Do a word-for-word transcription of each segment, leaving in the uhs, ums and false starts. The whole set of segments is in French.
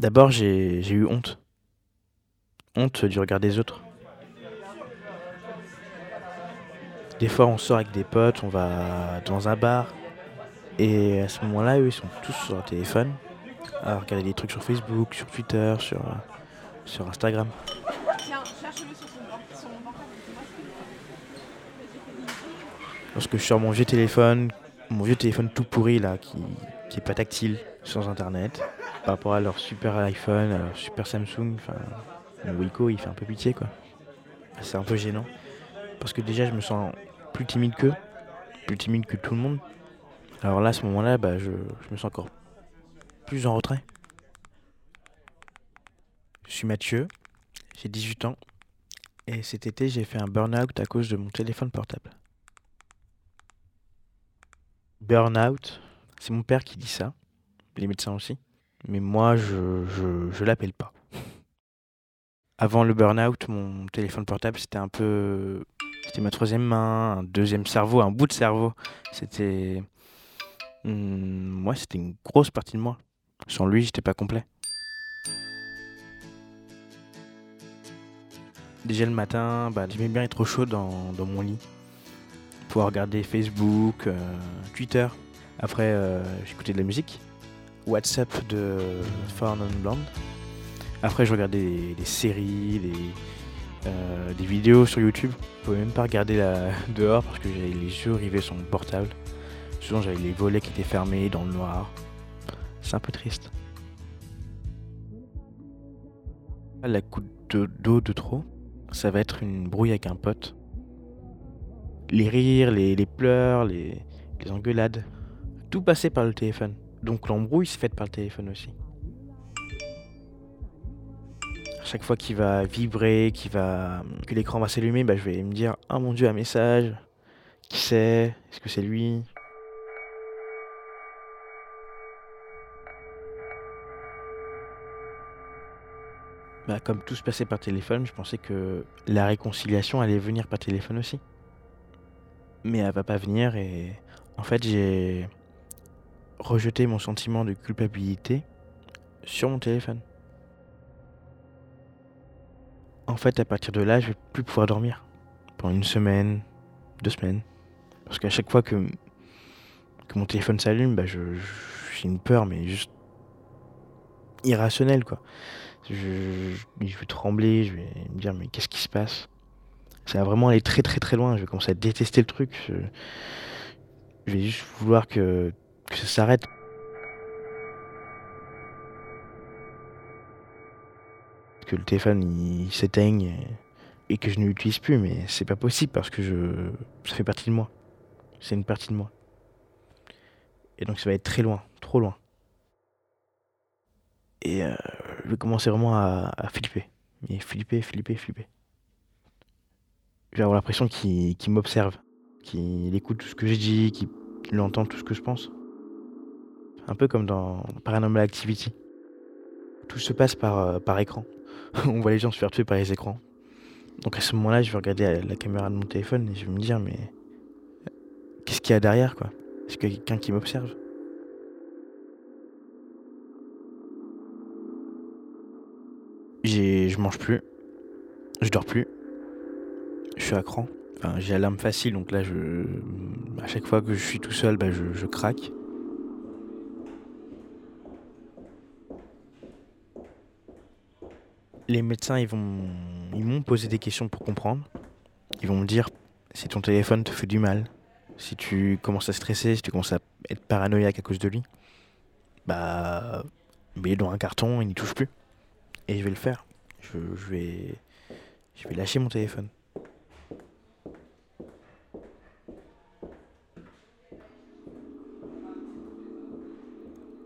D'abord, j'ai, j'ai eu honte. Honte du regard des autres. Des fois, on sort avec des potes, on va dans un bar. Et à ce moment-là, eux, ils sont tous sur leur téléphone, à regarder des trucs sur Facebook, sur Twitter, sur, sur Instagram. Lorsque je sors mon vieux téléphone, mon vieux téléphone tout pourri là, qui, qui est pas tactile, sans internet, par rapport à leur super iPhone, à leur super Samsung, enfin, le Wilco, il fait un peu pitié quoi. C'est un peu gênant, parce que déjà je me sens plus timide qu'eux, plus timide que tout le monde. Alors là, à ce moment-là, bah, je, je me sens encore plus en retrait. Je suis Mathieu, j'ai dix-huit ans, et cet été, j'ai fait un burn-out à cause de mon téléphone portable. Burn-out, c'est mon père qui dit ça, les médecins aussi, mais moi, je je, je l'appelle pas. Avant le burn-out, mon téléphone portable, c'était un peu... C'était ma troisième main, un deuxième cerveau, un bout de cerveau. C'était... Moi, ouais, c'était une grosse partie de moi. Sans lui, j'étais pas complet. Déjà le matin, bah, j'aimais bien être au chaud dans, dans mon lit. Pouvoir regarder Facebook, euh, Twitter. Après, euh, j'écoutais de la musique. WhatsApp de Farnonland. Après, je regardais des, des séries, des, euh, des vidéos sur YouTube. Je pouvais même pas regarder la, dehors parce que j'avais les yeux rivés sur mon portable. Souvent, j'avais les volets qui étaient fermés dans le noir. C'est un peu triste. La goutte d'eau de trop, ça va être une brouille avec un pote. Les rires, les, les pleurs, les, les engueulades, tout passait par le téléphone. Donc l'embrouille se fait par le téléphone aussi. À chaque fois qu'il va vibrer, qu'il va, que l'écran va s'allumer, bah, je vais me dire « Ah oh, mon Dieu, un message !» Qui c'est ? Est-ce que c'est lui ? Bah, comme tout se passait par téléphone, je pensais que la réconciliation allait venir par téléphone aussi. Mais elle va pas venir et en fait j'ai rejeté mon sentiment de culpabilité sur mon téléphone. En fait, à partir de là, je vais plus pouvoir dormir pendant une semaine, deux semaines. Parce qu'à chaque fois que, que mon téléphone s'allume, bah, je, je, j'ai une peur mais juste irrationnelle quoi. Je, je, je vais trembler, je vais me dire mais qu'est-ce qui se passe ? Ça va vraiment aller très très très loin, je vais commencer à détester le truc, je, je vais juste vouloir que, que ça s'arrête. Que le téléphone il, il s'éteigne et que je ne l'utilise plus, mais c'est pas possible parce que je, ça fait partie de moi, c'est une partie de moi. Et donc ça va être très loin, trop loin. Et euh, je vais commencer vraiment à, à flipper. Mais flipper, flipper, flipper. Je vais avoir l'impression qu'il, qu'il m'observe, qu'il écoute tout ce que j'ai dit, qu'il entend tout ce que je pense. Un peu comme dans Paranormal Activity. Tout se passe par, euh, par écran. On voit les gens se faire tuer par les écrans. Donc à ce moment-là, je vais regarder la, la caméra de mon téléphone et je vais me dire, mais qu'est-ce qu'il y a derrière, quoi ? Est-ce qu'il y a quelqu'un qui m'observe ? J'ai, je mange plus, je dors plus, je suis à cran. Enfin, j'ai la larme facile, donc là, je, à chaque fois que je suis tout seul, bah, je, je craque. Les médecins, ils vont, ils m'ont posé des questions pour comprendre. Ils vont me dire si ton téléphone te fait du mal, si tu commences à stresser, si tu commences à être paranoïaque à cause de lui, bah, mets-le dans un carton, il n'y touche plus. Et je vais le faire. Je, je vais, je vais lâcher mon téléphone.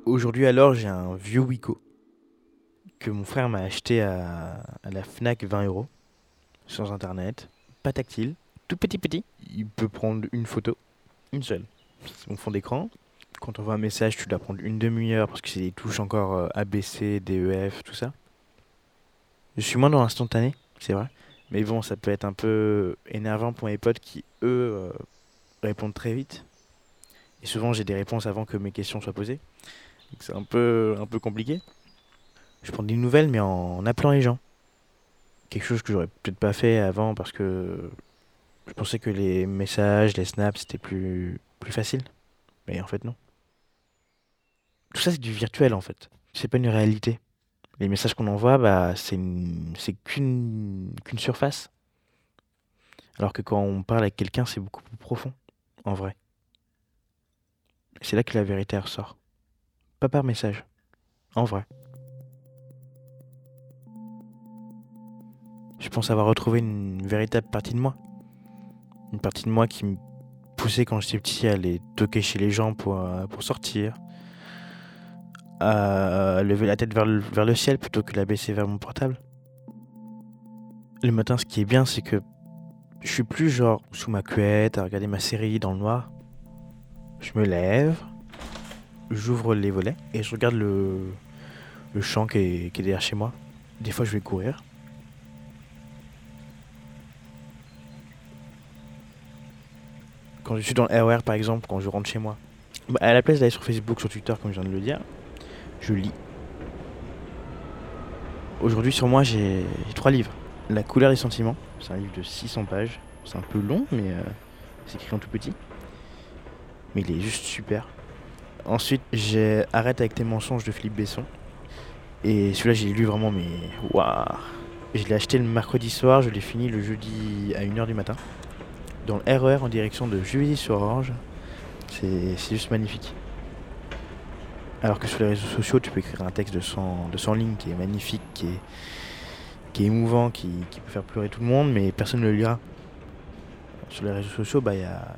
Aujourd'hui, alors, j'ai un vieux Wico que mon frère m'a acheté à, à la Fnac vingt euros, sans internet, pas tactile, tout petit petit. Il peut prendre une photo, une seule. C'est mon fond d'écran. Quand on voit un message, tu dois prendre une demi-heure parce que c'est des touches encore A B C, D E F, tout ça. Je suis moins dans l'instantané, c'est vrai. Mais bon, ça peut être un peu énervant pour mes potes qui, eux, euh, répondent très vite. Et souvent, j'ai des réponses avant que mes questions soient posées. Donc c'est un peu, un peu compliqué. je prends des nouvelles, mais en appelant les gens. Quelque chose que j'aurais peut-être pas fait avant parce que je pensais que les messages, les snaps, c'était plus, plus facile. Mais en fait, non. Tout ça, c'est du virtuel, en fait. C'est pas une réalité. Les messages qu'on envoie, bah, c'est, une... c'est qu'une... qu'une surface. Alors que quand on parle avec quelqu'un, c'est beaucoup plus profond, en vrai. Et c'est là que la vérité ressort. Pas par message, en vrai. Je pense avoir retrouvé une véritable partie de moi. Une partie de moi qui me poussait quand j'étais petit à aller toquer chez les gens pour, pour sortir, à lever la tête vers le, vers le ciel plutôt que la baisser vers mon portable. Le matin, ce qui est bien, c'est que je suis plus genre sous ma couette à regarder ma série dans le noir. Je me lève, j'ouvre les volets et je regarde le, le champ qui est, qui est derrière chez moi. Des fois, je vais courir. Quand je suis dans le R E R, par exemple, quand je rentre chez moi, bah, à la place d'aller sur Facebook, sur Twitter, comme je viens de le dire, je lis. Aujourd'hui, sur moi, j'ai, j'ai trois livres. La couleur des sentiments, c'est un livre de six cents pages. C'est un peu long, mais euh, c'est écrit en tout petit. Mais il est juste super. Ensuite, j'ai Arrête avec tes mensonges de Philippe Besson. Et celui-là, j'ai lu vraiment, mais waouh. Je l'ai acheté le mercredi soir, je l'ai fini le jeudi à une heure du matin. Dans le R E R en direction de Juvisy-sur-Orge, c'est, c'est juste magnifique. Alors que sur les réseaux sociaux, tu peux écrire un texte de cent lignes qui est magnifique, qui est, qui est émouvant, qui, qui peut faire pleurer tout le monde, mais personne ne le lira. Sur les réseaux sociaux, bah, y a,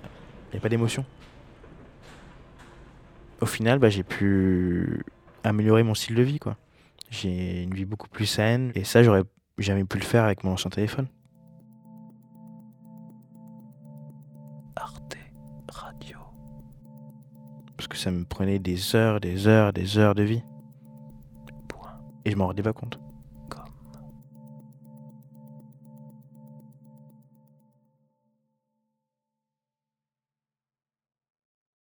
y a pas d'émotion. Au final, bah, j'ai pu améliorer mon style de vie, quoi. J'ai une vie beaucoup plus saine, et ça, j'aurais jamais pu le faire avec mon ancien téléphone. Parce que ça me prenait des heures, des heures, des heures de vie. Et je m'en rendais pas compte.